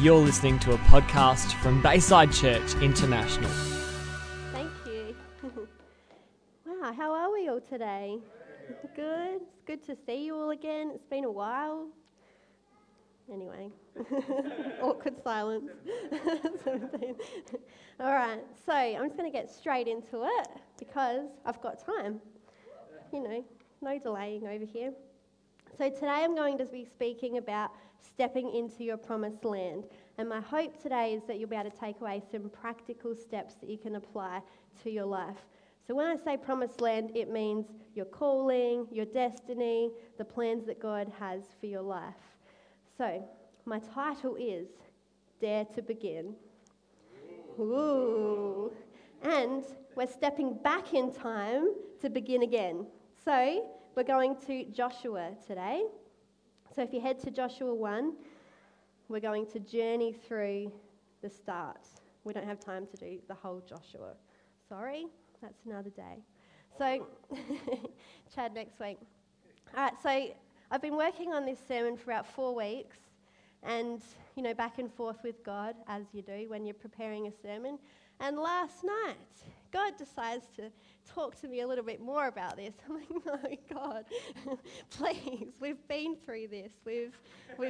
You're listening to a podcast from Bayside Church International. Thank you. Wow, how are we all today? Good. It's good to see you all again. It's been a while. Anyway, awkward silence. All right, so I'm just going to get straight into it because I've got time. You know, no delaying over here. So today I'm going to be speaking about stepping into your promised land. And my hope today is that you'll be able to take away some practical steps that you can apply to your life. So when I say promised land, it means your calling, your destiny, the plans that God has for your life. So my title is Dare to Begin. Ooh. And we're stepping back in time to begin again. So we're going to Joshua today. So if you head to Joshua 1, we're going to journey through the start. We don't have time to do the whole Joshua. Sorry, that's another day. So, Chad next week. All right, so I've been working on this sermon for about 4 weeks and, you know, back and forth with God, as you do when you're preparing a sermon. And last night, God decides to talk to me a little bit more about this. I'm like, no, God, please, we've been through this. We've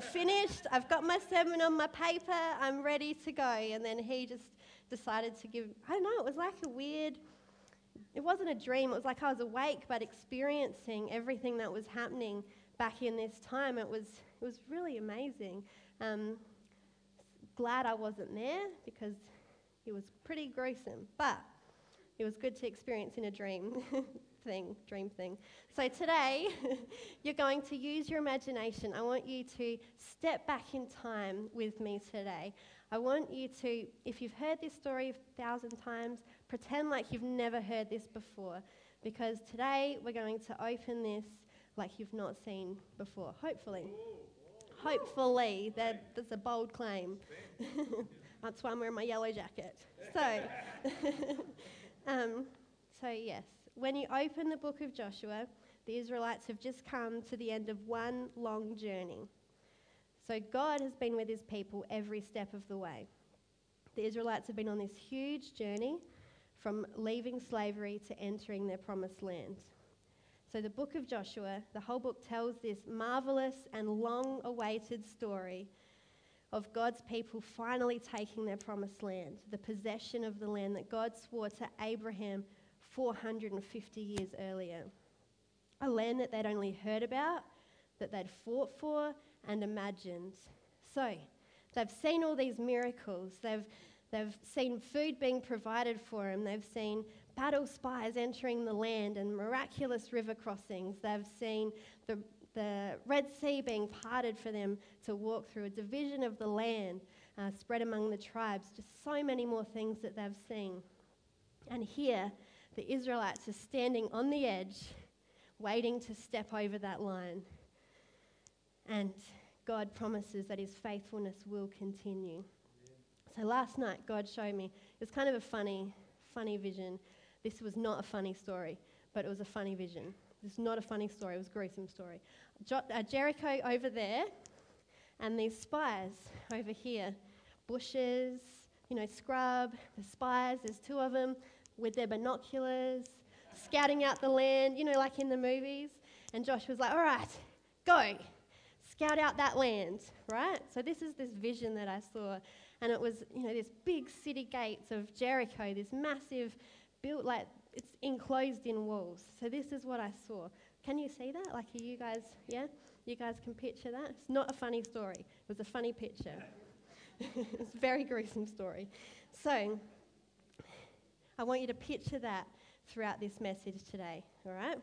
finished. I've got my sermon on my paper. I'm ready to go. And then he just decided to give, I don't know, it was like a weird, it wasn't a dream. It was like I was awake but experiencing everything that was happening back in this time. It was really amazing. Glad I wasn't there because it was pretty gruesome. But it was good to experience in a dream thing. So today, you're going to use your imagination. I want you to step back in time with me today. I want you to, if you've heard this story 1,000 times, pretend like you've never heard this before, because today we're going to open this like you've not seen before, hopefully. Hopefully, that's a bold claim. That's why I'm wearing my yellow jacket. So... So yes, when you open the book of Joshua, the Israelites have just come to the end of one long journey. So God has been with his people every step of the way. The Israelites have been on this huge journey from leaving slavery to entering their promised land. So the book of Joshua, the whole book tells this marvelous and long-awaited story of God's people finally taking their promised land, the possession of the land that God swore to Abraham 450 years earlier. A land that they'd only heard about, that they'd fought for and imagined. So, they've seen all these miracles. They've seen food being provided for them. They've seen battle spies entering the land and miraculous river crossings. They've seen the Red Sea being parted for them to walk through, a division of the land spread among the tribes, just so many more things that they've seen. And here, the Israelites are standing on the edge, waiting to step over that line. And God promises that his faithfulness will continue. Yeah. So last night, God showed me, it was kind of a funny vision. This was not a funny story, but it was a funny vision. It's not a funny story, it was a gruesome story. Jericho over there, and these spies over here. Bushes, you know, scrub, the spies, there's two of them with their binoculars, scouting out the land, you know, like in the movies. And Joshua's like, all right, go, scout out that land, right? So this is this vision that I saw. And it was, you know, this big city gates of Jericho, this massive, built like, it's enclosed in walls. So this is what I saw. Can you see that? Like, are you guys, yeah? You guys can picture that? It's not a funny story. It was a funny picture. It's a very gruesome story. So I want you to picture that throughout this message today, all right?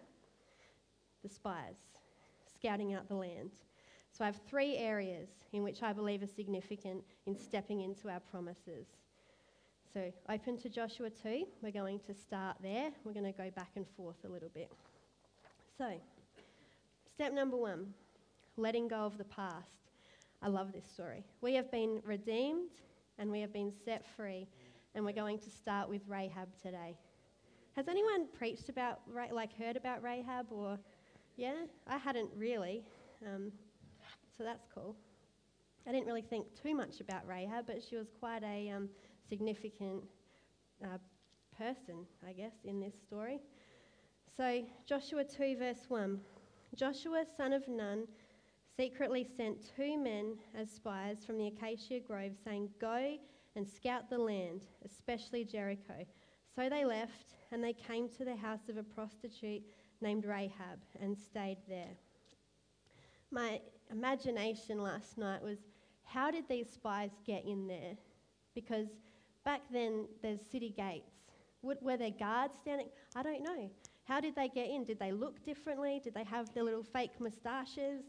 The spies, scouting out the land. So I have 3 areas in which I believe are significant in stepping into our promises. So open to Joshua 2, we're going to start there. We're going to go back and forth a little bit. So, step number 1, letting go of the past. I love this story. We have been redeemed and we have been set free, and we're going to start with Rahab today. Has anyone preached about, like heard about Rahab or, yeah? I hadn't really, so that's cool. I didn't really think too much about Rahab, but she was quite a significant person, I guess, in this story. So Joshua 2 verse 1. Joshua, son of Nun, secretly sent 2 men as spies from the Acacia Grove, saying, "Go and scout the land, especially Jericho." So they left, and they came to the house of a prostitute named Rahab and stayed there. My imagination last night was, how did these spies get in there? Because back then, there's city gates. Were there guards standing? I don't know. How did they get in? Did they look differently? Did they have their little fake moustaches?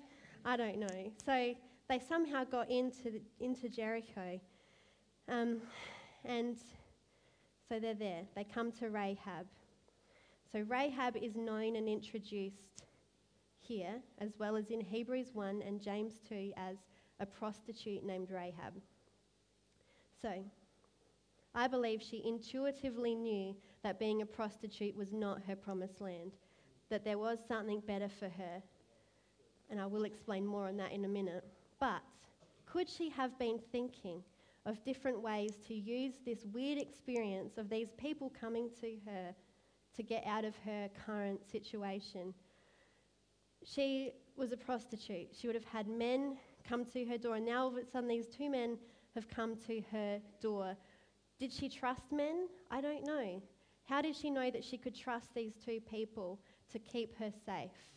I don't know. So they somehow got into Jericho. And so they're there. They come to Rahab. So Rahab is known and introduced here, as well as in Hebrews 1 and James 2, as a prostitute named Rahab. So I believe she intuitively knew that being a prostitute was not her promised land, that there was something better for her. And I will explain more on that in a minute. But could she have been thinking of different ways to use this weird experience of these people coming to her to get out of her current situation? She was a prostitute. She would have had men come to her door, and now all of a sudden these 2 men have come to her door. Did she trust men? I don't know. How did she know that she could trust these 2 people to keep her safe?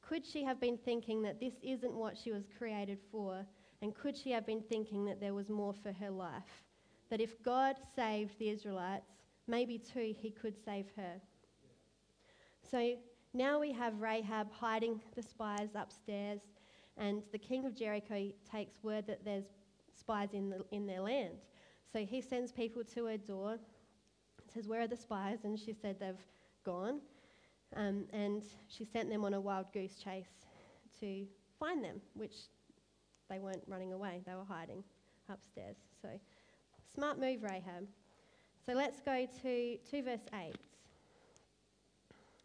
Could she have been thinking that this isn't what she was created for? And could she have been thinking that there was more for her life? That if God saved the Israelites, maybe too he could save her. So now we have Rahab hiding the spies upstairs, and the king of Jericho takes word that there's spies in their land. So he sends people to her door, says, "Where are the spies?" And she said, "They've gone." And she sent them on a wild goose chase to find them, which they weren't running away. They were hiding upstairs. So smart move, Rahab. So let's go to 2 verse 8.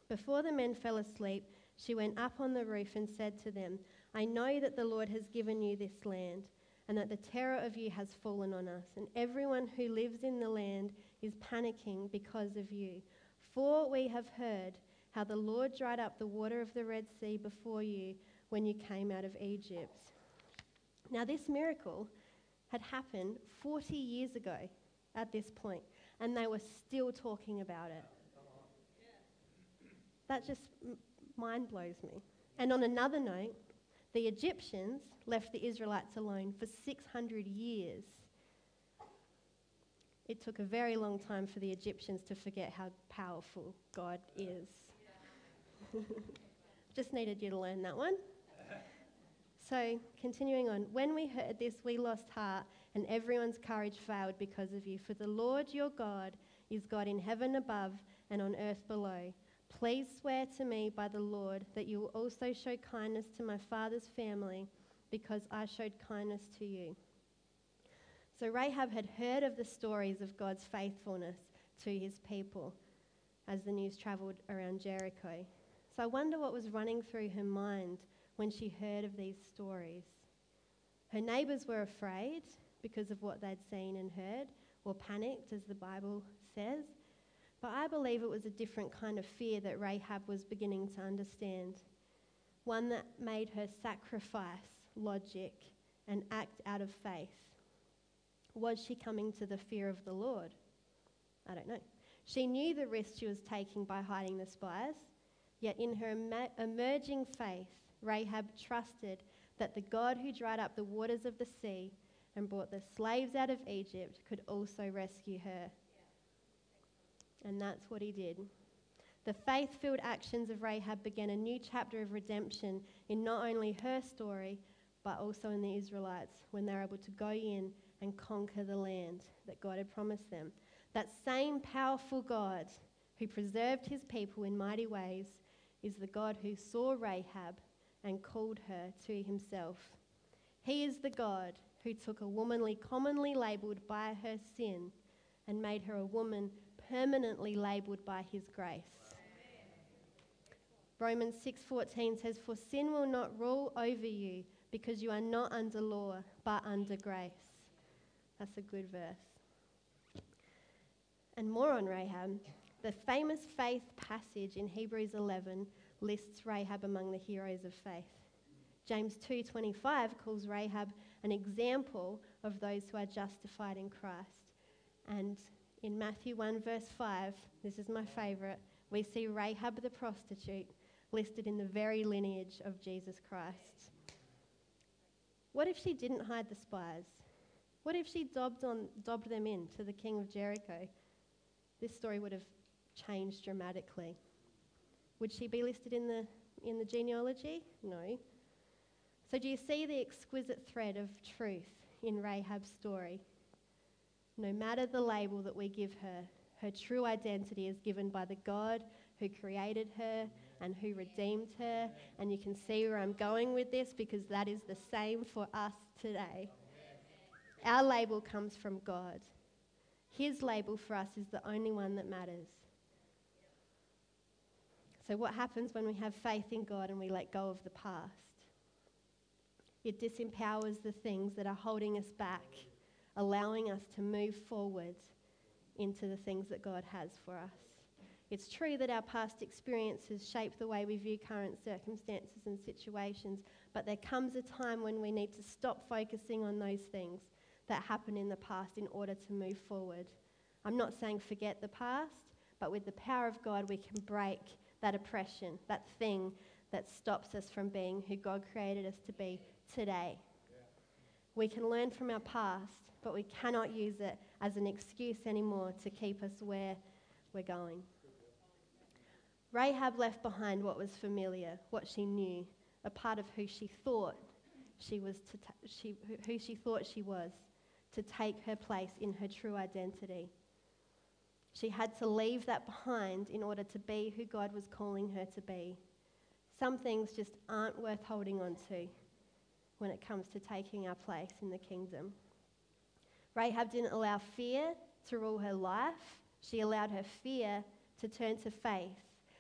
Before the men fell asleep, she went up on the roof and said to them, "I know that the Lord has given you this land, and that the terror of you has fallen on us, and everyone who lives in the land is panicking because of you. For we have heard how the Lord dried up the water of the Red Sea before you when you came out of Egypt." Now this miracle had happened 40 years ago at this point, and they were still talking about it. That just mind blows me. And on another note, the Egyptians left the Israelites alone for 600 years. It took a very long time for the Egyptians to forget how powerful God is. Just needed you to learn that one. So, continuing on, "When we heard this, we lost heart, and everyone's courage failed because of you. For the Lord your God is God in heaven above and on earth below. Please swear to me by the Lord that you will also show kindness to my father's family, because I showed kindness to you." So Rahab had heard of the stories of God's faithfulness to his people as the news travelled around Jericho. So I wonder what was running through her mind when she heard of these stories. Her neighbours were afraid because of what they'd seen and heard, or panicked, as the Bible says. But I believe it was a different kind of fear that Rahab was beginning to understand, one that made her sacrifice logic and act out of faith. Was she coming to the fear of the Lord? I don't know. She knew the risk she was taking by hiding the spies, yet in her emerging faith, Rahab trusted that the God who dried up the waters of the sea and brought the slaves out of Egypt could also rescue her. And that's what he did. The faith-filled actions of Rahab began a new chapter of redemption in not only her story, but also in the Israelites, when they were able to go in and conquer the land that God had promised them. That same powerful God who preserved his people in mighty ways is the God who saw Rahab and called her to himself. He is the God who took a woman commonly labelled by her sin and made her a woman permanently labelled by his grace. Romans 6:14 says, "For sin will not rule over you, because you are not under law, but under grace. That's a good verse. And more on Rahab. The famous faith passage in Hebrews 11 lists Rahab among the heroes of faith. James 2:25 calls Rahab an example of those who are justified in Christ. And in Matthew 1 verse 5, this is my favourite, we see Rahab the prostitute listed in the very lineage of Jesus Christ. What if she didn't hide the spies? What if she dobbed them in to the king of Jericho? This story would have changed dramatically. Would she be listed in the genealogy? No. So do you see the exquisite thread of truth in Rahab's story? No matter the label that we give her, her true identity is given by the God who created her and who redeemed her. And you can see where I'm going with this, because that is the same for us today. Our label comes from God. His label for us is the only one that matters. So what happens when we have faith in God and we let go of the past? It disempowers the things that are holding us back, allowing us to move forward into the things that God has for us. It's true that our past experiences shape the way we view current circumstances and situations, but there comes a time when we need to stop focusing on those things that happened in the past in order to move forward. I'm not saying forget the past, but with the power of God, we can break that oppression, that thing that stops us from being who God created us to be today. We can learn from our past, but we cannot use it as an excuse anymore to keep us where we're going. Rahab left behind what was familiar, what she knew, a part of who she thought she was, to take her place in her true identity. She had to leave that behind in order to be who God was calling her to be. Some things just aren't worth holding on to when it comes to taking our place in the kingdom. Rahab didn't allow fear to rule her life. She allowed her fear to turn to faith.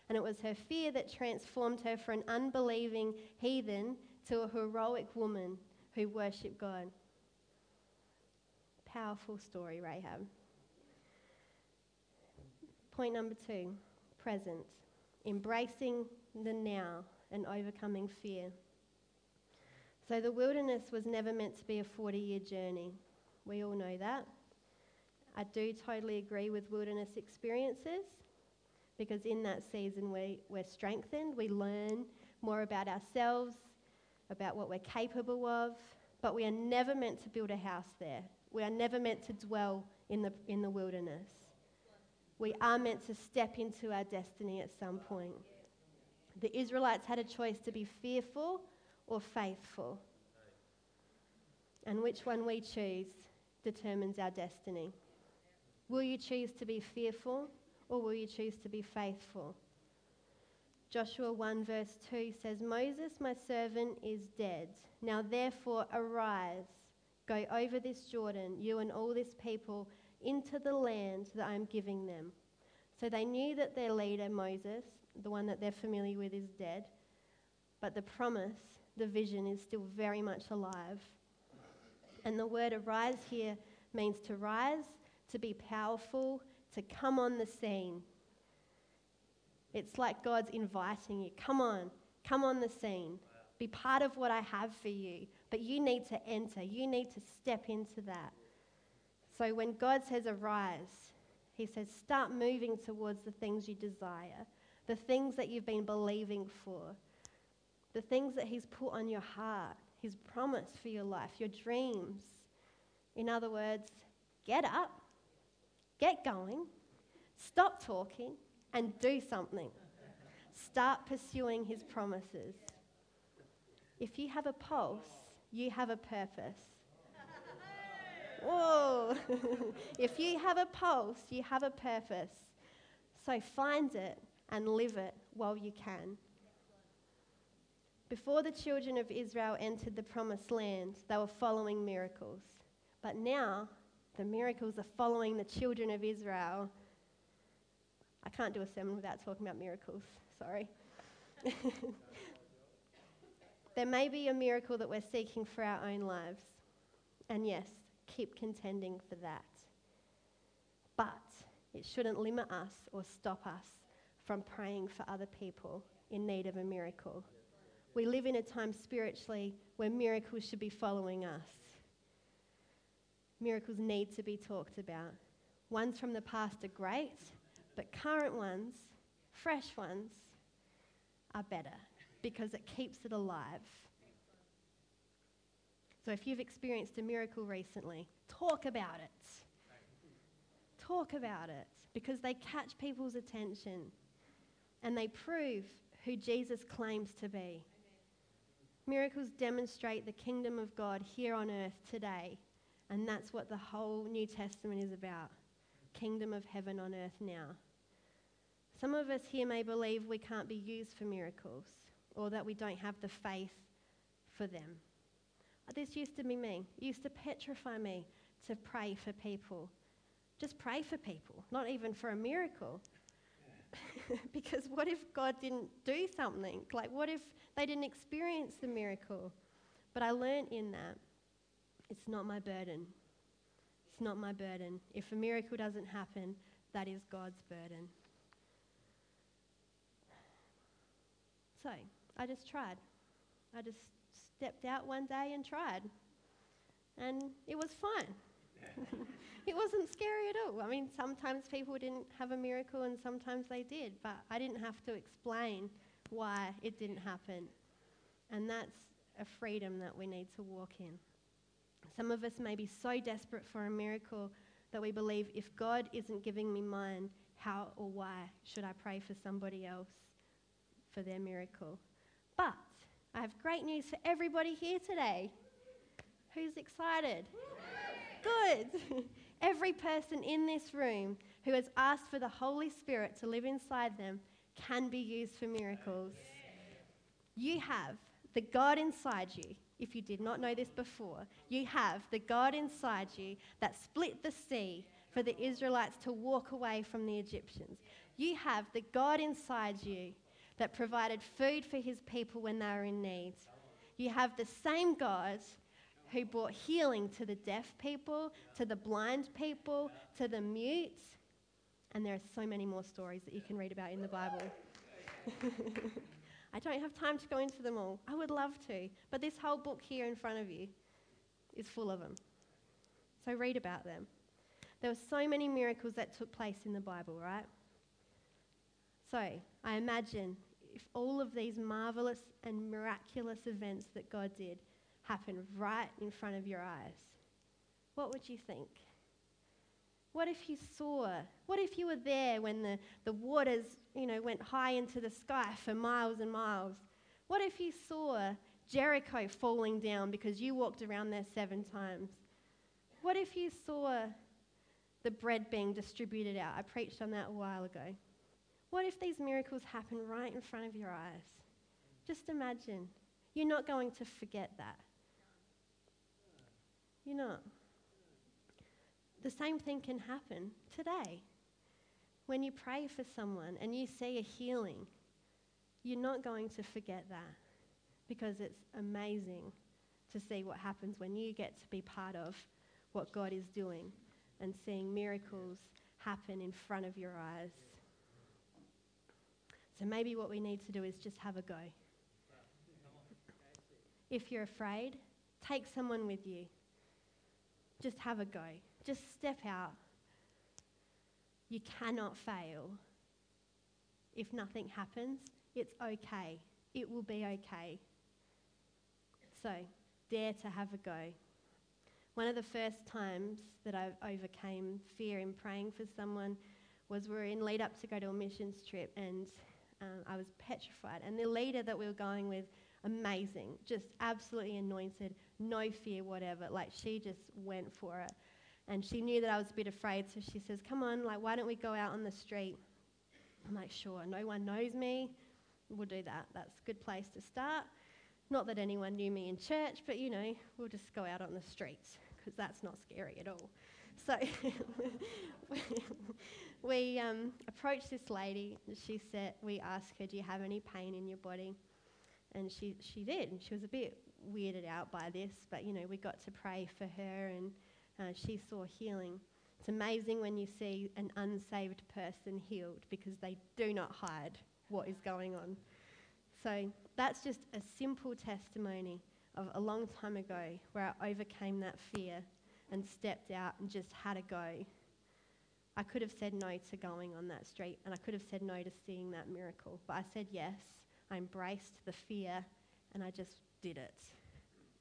And it was her fear that transformed her from an unbelieving heathen to a heroic woman who worshipped God. Powerful story, Rahab. Point number 2, present. Embracing the now and overcoming fear. So the wilderness was never meant to be a 40-year journey. We all know that. I do totally agree with wilderness experiences, because in that season we're strengthened, we learn more about ourselves, about what we're capable of, but we are never meant to build a house there. We are never meant to dwell in the wilderness. We are meant to step into our destiny at some point. The Israelites had a choice to be fearful or faithful. And which one we choose determines our destiny. Will you choose to be fearful or will you choose to be faithful? Joshua 1 verse 2 says, "Moses, my servant, is dead. Now therefore arise, go over this Jordan, you and all this people, into the land that I am giving them." So they knew that their leader, Moses, the one that they're familiar with, is dead. But the promise, the vision, is still very much alive. And the word arise here means to rise, to be powerful, to come on the scene. It's like God's inviting you. Come on the scene. Be part of what I have for you. But you need to enter. You need to step into that. So when God says arise, he says start moving towards the things you desire, the things that you've been believing for, the things that he's put on your heart, his promise for your life, your dreams. In other words, get up, get going, stop talking, and do something. Start pursuing his promises. If you have a pulse, you have a purpose. Whoa! If you have a pulse, you have a purpose. So find it and live it while you can. Before the children of Israel entered the promised land, they were following miracles. But now, the miracles are following the children of Israel. I can't do a sermon without talking about miracles, sorry. There may be a miracle that we're seeking for our own lives. And yes, keep contending for that. But it shouldn't limit us or stop us from praying for other people in need of a miracle. We live in a time spiritually where miracles should be following us. Miracles need to be talked about. Ones from the past are great, but current ones, fresh ones, are better because it keeps it alive. So if you've experienced a miracle recently, talk about it. Talk about it, because they catch people's attention and they prove who Jesus claims to be. Amen. Miracles demonstrate the kingdom of God here on earth today, and that's what the whole New Testament is about, kingdom of heaven on earth now. Some of us here may believe we can't be used for miracles or that we don't have the faith for them. This used to be me. It used to petrify me to pray for people. Just pray for people, not even for a miracle. Because what if God didn't do something? Like, what if they didn't experience the miracle? But I learned in that it's not my burden. It's not my burden. If a miracle doesn't happen, that is God's burden. So I just tried. I just stepped out one day and tried. And it was fine. It wasn't scary at all. I mean, sometimes people didn't have a miracle and sometimes they did, but I didn't have to explain why it didn't happen. And that's a freedom that we need to walk in. Some of us may be so desperate for a miracle that we believe, if God isn't giving me mine, how or why should I pray for somebody else for their miracle? But I have great news for everybody here today. Who's excited? Good. Every person in this room who has asked for the Holy Spirit to live inside them can be used for miracles. You have the God inside you. If you did not know this before, you have the God inside you that split the sea for the Israelites to walk away from the Egyptians. You have the God inside you that provided food for his people when they were in need. You have the same God who brought healing to the deaf people, to the blind people, to the mute. And there are so many more stories that you can read about in the Bible. I don't have time to go into them all. I would love to. But this whole book here in front of you is full of them. So read about them. There were so many miracles that took place in the Bible, right? So I imagine if all of these marvelous and miraculous events that God did happen right in front of your eyes, what would you think? What if you saw? What if you were there when the waters, went high into the sky for miles and miles? What if you saw Jericho falling down because you walked around there 7 times? What if you saw the bread being distributed out? I preached on that a while ago. What if these miracles happen right in front of your eyes? Just imagine. You're not going to forget that. You're not. The same thing can happen today. When you pray for someone and you see a healing, you're not going to forget that, because it's amazing to see what happens when you get to be part of what God is doing and seeing miracles happen in front of your eyes. So maybe what we need to do is just have a go. If you're afraid, take someone with you. Just have a go. Just step out. You cannot fail. If nothing happens, it's okay. It will be okay. So, dare to have a go. One of the first times that I overcame fear in praying for someone was we were in lead up to go to a missions trip, and I was petrified. And the leader that we were going with, amazing, just absolutely anointed, no fear, whatever. Like, she just went for it. And she knew that I was a bit afraid, so she says, come on, why don't we go out on the street? I'm like, sure, no one knows me. We'll do that. That's a good place to start. Not that anyone knew me in church, but, we'll just go out on the streets, because that's not scary at all. So we approached this lady, and she said, we asked her, do you have any pain in your body? And she did. And she was a bit weirded out by this, but, you know, we got to pray for her, and she saw healing. It's amazing when you see an unsaved person healed, because they do not hide what is going on. So that's just a simple testimony of a long time ago where I overcame that fear and stepped out and just had a go. I could have said no to going on that street, and I could have said no to seeing that miracle, but I said yes. I embraced the fear, and I just did it,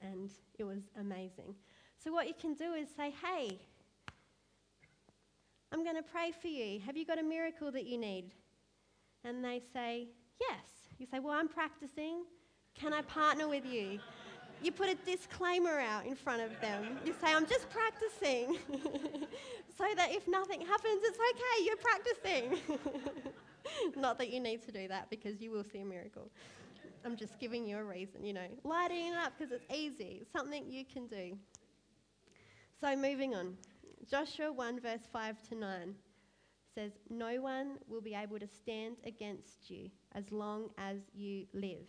and it was amazing. So what you can do is say, hey, I'm going to pray for you. Have you got a miracle that you need? And they say, yes. You say, well, I'm practicing. Can I partner with you? You put a disclaimer out in front of them. You say, I'm just practicing. So that if nothing happens, it's okay, you're practicing. Not that you need to do that, because you will see a miracle. I'm just giving you a reason, you know. Lighting it up, because it's easy. It's something you can do. So moving on. Joshua 1 verse 5 to 9 says, no one will be able to stand against you as long as you live.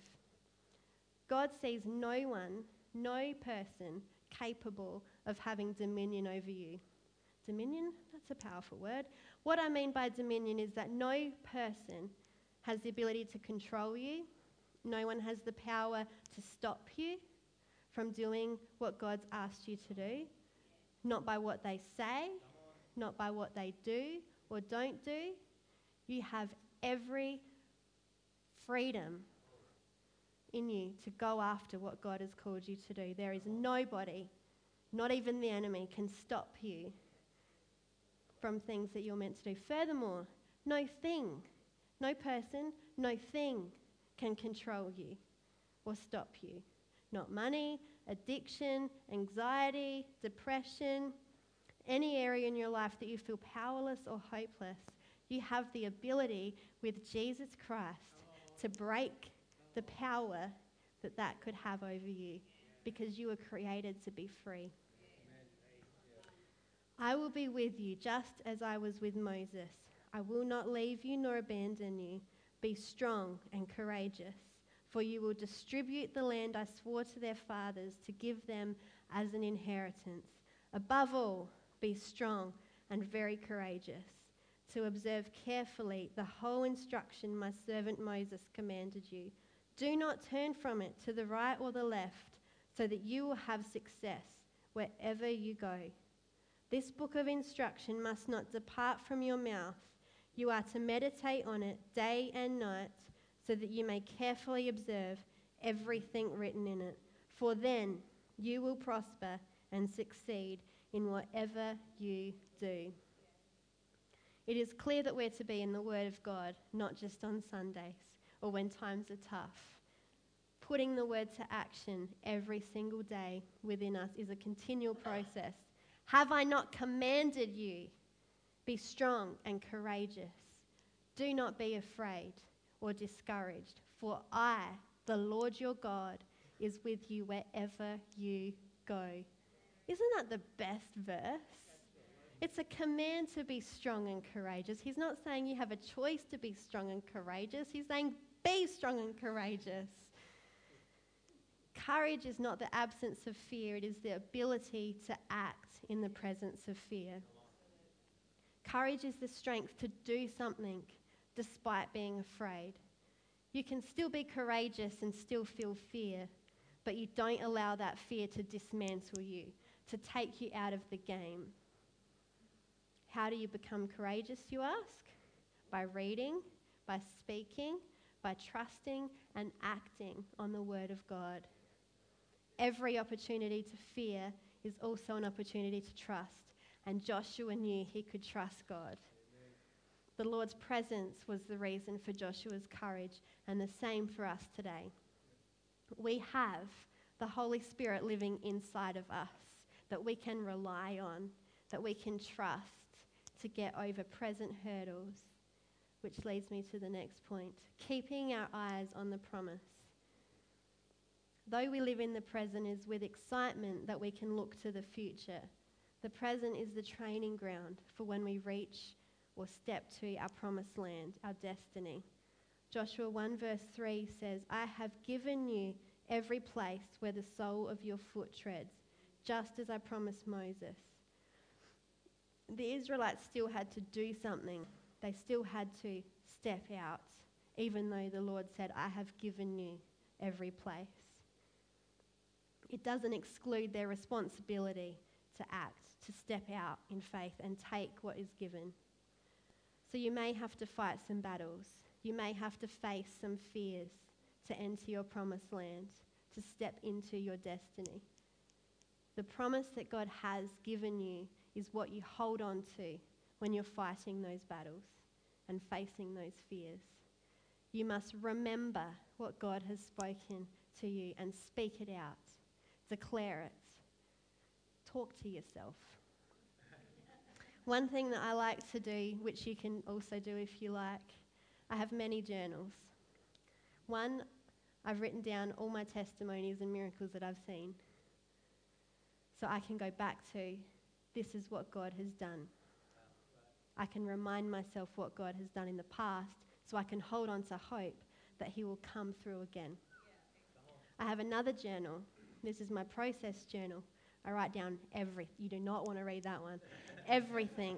God sees no one, no person capable of having dominion over you. Dominion? That's a powerful word. What I mean by dominion is that no person has the ability to control you. No one has the power to stop you from doing what God's asked you to do. Not by what they say, not by what they do or don't do. You have every freedom in you to go after what God has called you to do. There is nobody, not even the enemy, can stop you from things that you're meant to do. Furthermore, no thing, no person, no thing can control you or stop you. Not money, addiction, anxiety, depression, any area in your life that you feel powerless or hopeless. You have the ability with Jesus Christ to break the power that that could have over you, because you were created to be free. I will be with you just as I was with Moses. I will not leave you nor abandon you. Be strong and courageous, for you will distribute the land I swore to their fathers to give them as an inheritance. Above all, be strong and very courageous, to observe carefully the whole instruction my servant Moses commanded you. Do not turn from it to the right or the left, so that you will have success wherever you go. This book of instruction must not depart from your mouth. You are to meditate on it day and night, so that you may carefully observe everything written in it. For then you will prosper and succeed in whatever you do. It is clear that we're to be in the Word of God, not just on Sundays or when times are tough. Putting the Word to action every single day within us is a continual process. Have I not commanded you? Be strong and courageous. Do not be afraid or discouraged, for I, the Lord your God, is with you wherever you go. Isn't that the best verse? It's a command to be strong and courageous. He's not saying you have a choice to be strong and courageous. He's saying be strong and courageous. Courage is not the absence of fear. It is the ability to act in the presence of fear. Courage is the strength to do something despite being afraid. You can still be courageous and still feel fear, but you don't allow that fear to dismantle you, to take you out of the game. How do you become courageous, you ask? By reading, by speaking, by trusting and acting on the Word of God. Every opportunity to fear is also an opportunity to trust, and Joshua knew he could trust God. The Lord's presence was the reason for Joshua's courage, and the same for us today. We have the Holy Spirit living inside of us that we can rely on, that we can trust to get over present hurdles, which leads me to the next point, keeping our eyes on the promise. Though we live in the present, is with excitement that we can look to the future. The present is the training ground for when we reach or step to our promised land, our destiny. Joshua 1 verse 3 says, I have given you every place where the sole of your foot treads, just as I promised Moses. The Israelites still had to do something. They still had to step out, even though the Lord said, I have given you every place. It doesn't exclude their responsibility to act, to step out in faith and take what is given. So you may have to fight some battles. You may have to face some fears to enter your promised land, to step into your destiny. The promise that God has given you is what you hold on to when you're fighting those battles and facing those fears. You must remember what God has spoken to you and speak it out. Declare it. Talk to yourself. One thing that I like to do, which you can also do if you like, I have many journals. One, I've written down all my testimonies and miracles that I've seen. So I can go back to, this is what God has done. I can remind myself what God has done in the past, so I can hold on to hope that he will come through again. I have another journal. This is my process journal. I write down everything. You do not want to read that one. Everything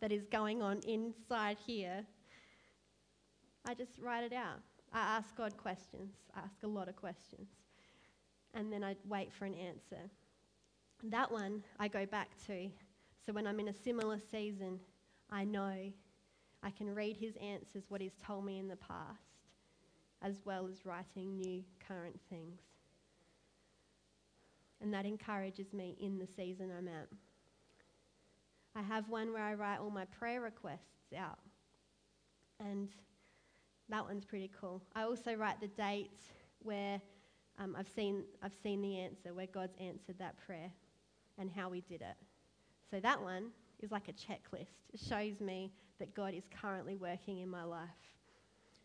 that is going on inside here. I just write it out. I ask God questions. I ask a lot of questions. And then I wait for an answer. That one I go back to. So when I'm in a similar season, I know I can read his answers, what he's told me in the past, as well as writing new current things. And that encourages me in the season I'm at. I have one where I write all my prayer requests out. And that one's pretty cool. I also write the date where I've seen the answer, where God's answered that prayer and how we did it. So that one is like a checklist. It shows me that God is currently working in my life.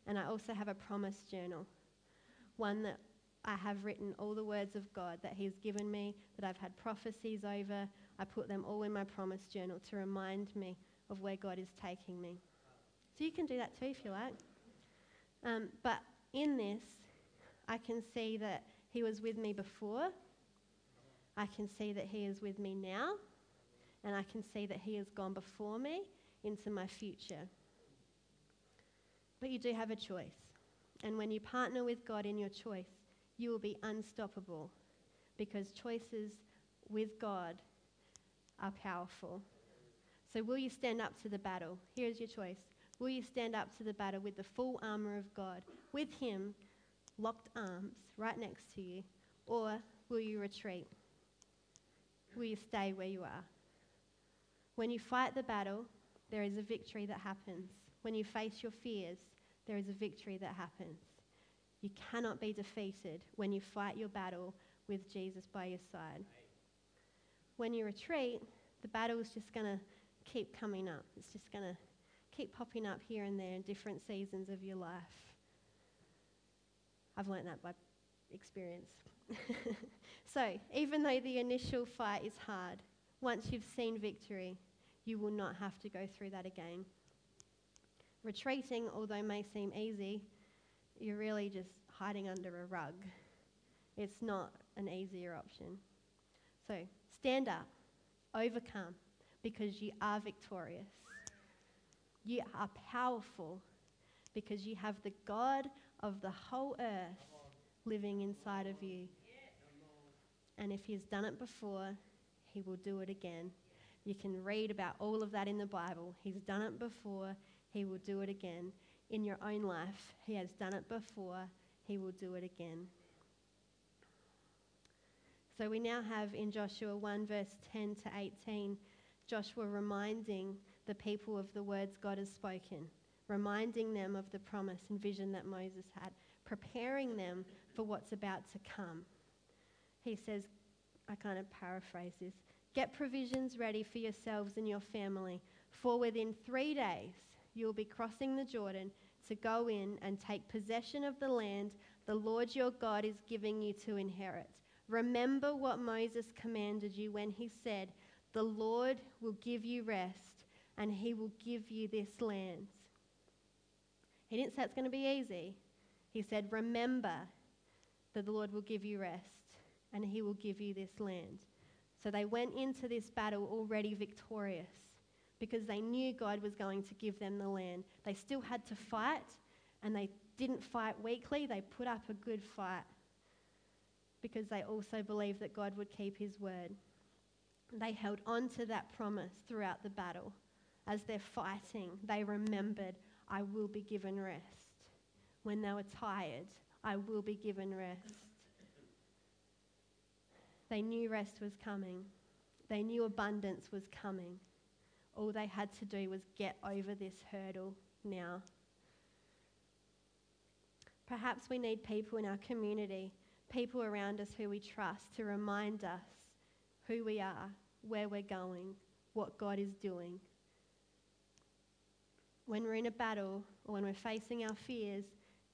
And I also have a promise journal, one that I have written all the words of God that he's given me, that I've had prophecies over. I put them all in my promise journal to remind me of where God is taking me. So you can do that too if you like. But in this, I can see that he was with me before. I can see that he is with me now. And I can see that he has gone before me into my future. But you do have a choice. And when you partner with God in your choice, you will be unstoppable, because choices with God are powerful. So will you stand up to the battle? Here's your choice. Will you stand up to the battle with the full armour of God, with him locked arms right next to you, or will you retreat? Will you stay where you are? When you fight the battle, there is a victory that happens. When you face your fears, there is a victory that happens. You cannot be defeated when you fight your battle with Jesus by your side. When you retreat, the battle is just going to keep coming up. It's just going to keep popping up here and there in different seasons of your life. I've learned that by experience. So, even though the initial fight is hard, once you've seen victory, you will not have to go through that again. Retreating, although may seem easy, you're really just hiding under a rug. It's not an easier option. So stand up, overcome, because you are victorious. You are powerful because you have the God of the whole earth living inside of you. And if he's done it before, he will do it again. You can read about all of that in the Bible. He's done it before, he will do it again. In your own life, he has done it before, he will do it again. So we now have in Joshua 1 verse 10 to 18, Joshua reminding the people of the words God has spoken, reminding them of the promise and vision that Moses had, preparing them for what's about to come. He says, I kind of paraphrase this, get provisions ready for yourselves and your family, for within 3 days, you will be crossing the Jordan to go in and take possession of the land the Lord your God is giving you to inherit. Remember what Moses commanded you when he said, the Lord will give you rest and he will give you this land. He didn't say it's going to be easy. He said, remember that the Lord will give you rest and he will give you this land. So they went into this battle already victorious because they knew God was going to give them the land. They still had to fight, and they didn't fight weakly. They put up a good fight because they also believed that God would keep his word. They held on to that promise throughout the battle. As they're fighting, they remembered, I will be given rest. When they were tired, I will be given rest. They knew rest was coming. They knew abundance was coming. All they had to do was get over this hurdle now. Perhaps we need people in our community, people around us who we trust, to remind us who we are, where we're going, what God is doing. When we're in a battle or when we're facing our fears,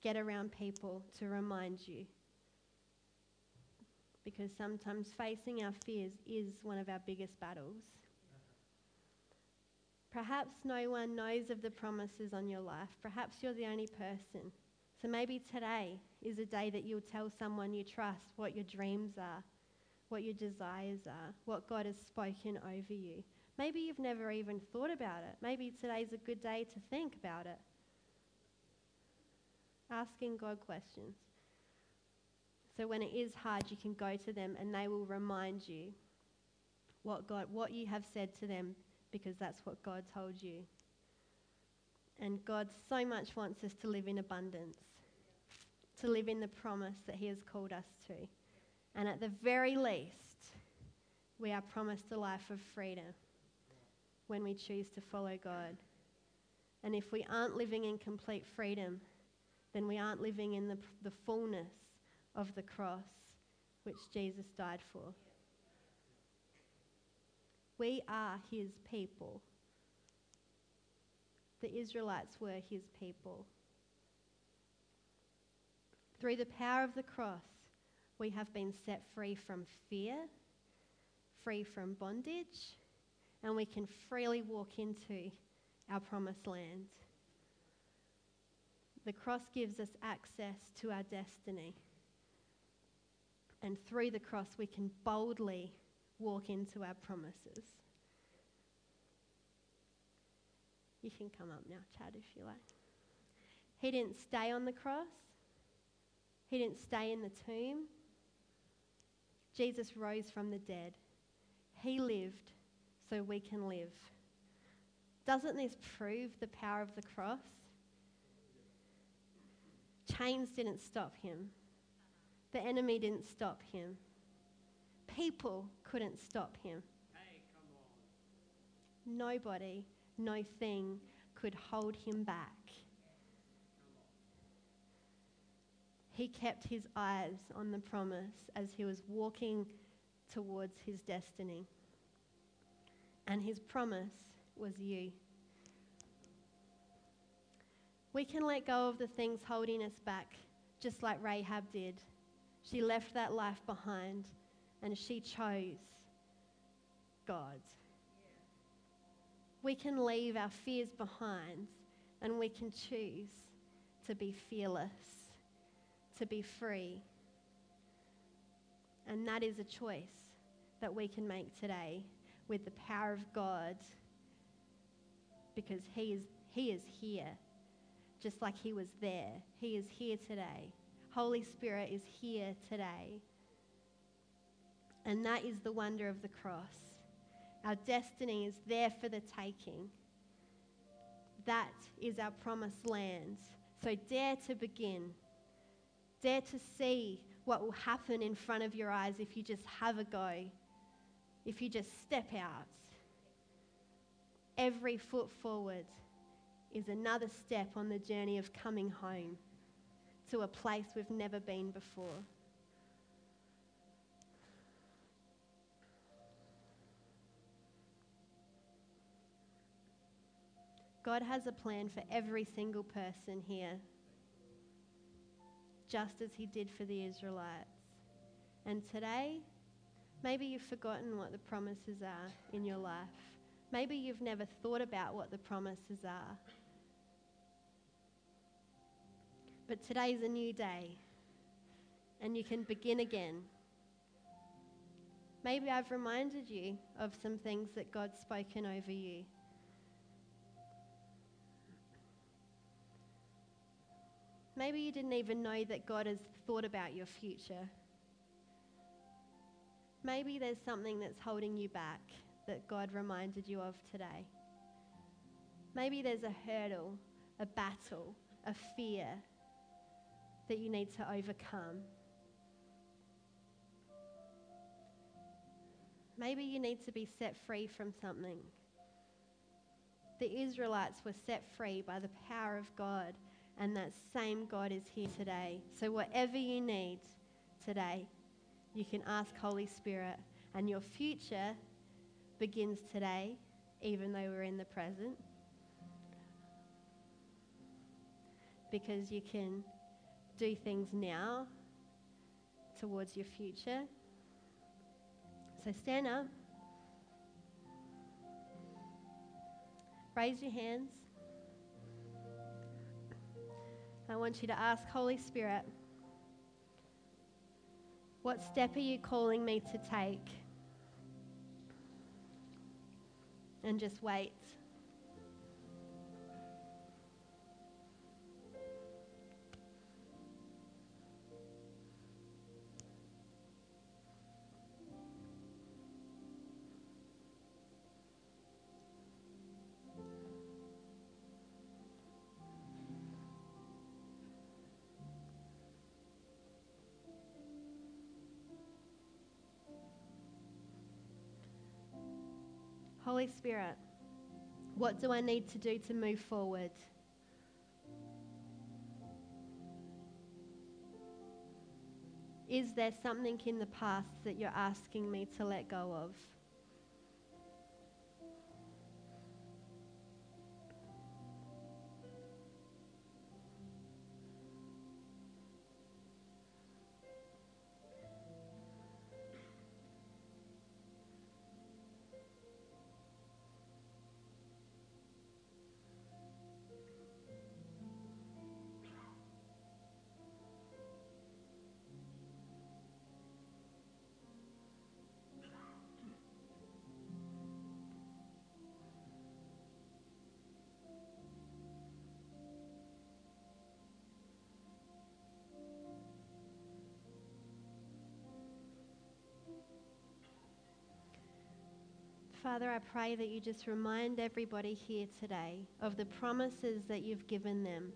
get around people to remind you. Because sometimes facing our fears is one of our biggest battles. Perhaps no one knows of the promises on your life. Perhaps you're the only person. So maybe today is a day that you'll tell someone you trust what your dreams are, what your desires are, what God has spoken over you. Maybe you've never even thought about it. Maybe today's a good day to think about it. Asking God questions. So when it is hard, you can go to them and they will remind you what you have said to them, because that's what God told you. And God so much wants us to live in abundance, to live in the promise that he has called us to. And at the very least, we are promised a life of freedom when we choose to follow God. And if we aren't living in complete freedom, then we aren't living in the fullness of the cross which Jesus died for. We are his people. The Israelites were his people. Through the power of the cross, we have been set free from fear, free from bondage, and we can freely walk into our promised land. The cross gives us access to our destiny. And through the cross, we can boldly walk into our promises. You can come up now, Chad, if you like. He didn't stay on the cross. He didn't stay in the tomb. Jesus rose from the dead. He lived so we can live. Doesn't this prove the power of the cross? Chains didn't stop him. The enemy didn't stop him. People couldn't stop him. Hey, come on. Nobody, no thing could hold him back. He kept his eyes on the promise as he was walking towards his destiny. And his promise was you. We can let go of the things holding us back, just like Rahab did. She left that life behind and she chose God. Yeah. We can leave our fears behind and we can choose to be fearless, to be free. And that is a choice that we can make today with the power of God, because he is here, just like he was there. He is here today. Holy Spirit is here today. And that is the wonder of the cross. Our destiny is there for the taking. That is our promised land. So dare to begin. Dare to see what will happen in front of your eyes if you just have a go, if you just step out. Every foot forward is another step on the journey of coming home, to a place we've never been before. God has a plan for every single person here, just as he did for the Israelites. And today, maybe you've forgotten what the promises are in your life. Maybe you've never thought about what the promises are. but today's a new day and you can begin again. Maybe I've reminded you of some things that God's spoken over you. Maybe you didn't even know that God has thought about your future. Maybe there's something that's holding you back that God reminded you of today. Maybe there's a hurdle, a battle, a fear that you need to overcome. Maybe you need to be set free from something. The Israelites were set free by the power of God, and that same God is here today. So whatever you need today, you can ask Holy Spirit, and your future begins today, even though we're in the present, because you can do things now towards your future. So stand up, raise your hands. I want you to ask Holy Spirit, what step are you calling me to take? And just wait. Holy Spirit, what do I need to do to move forward? Is there something in the past that you're asking me to let go of? Father, I pray that you just remind everybody here today of the promises that you've given them.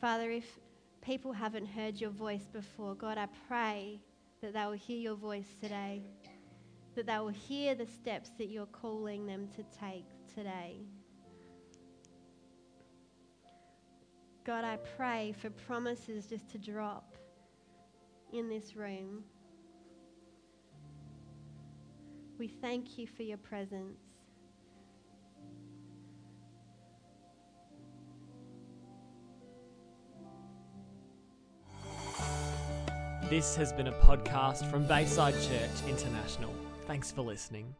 Father, if people haven't heard your voice before, God, I pray that they will hear your voice today, that they will hear the steps that you're calling them to take today. God, I pray for promises just to drop in this room. We thank you for your presence. This has been a podcast from Bayside Church International. Thanks for listening.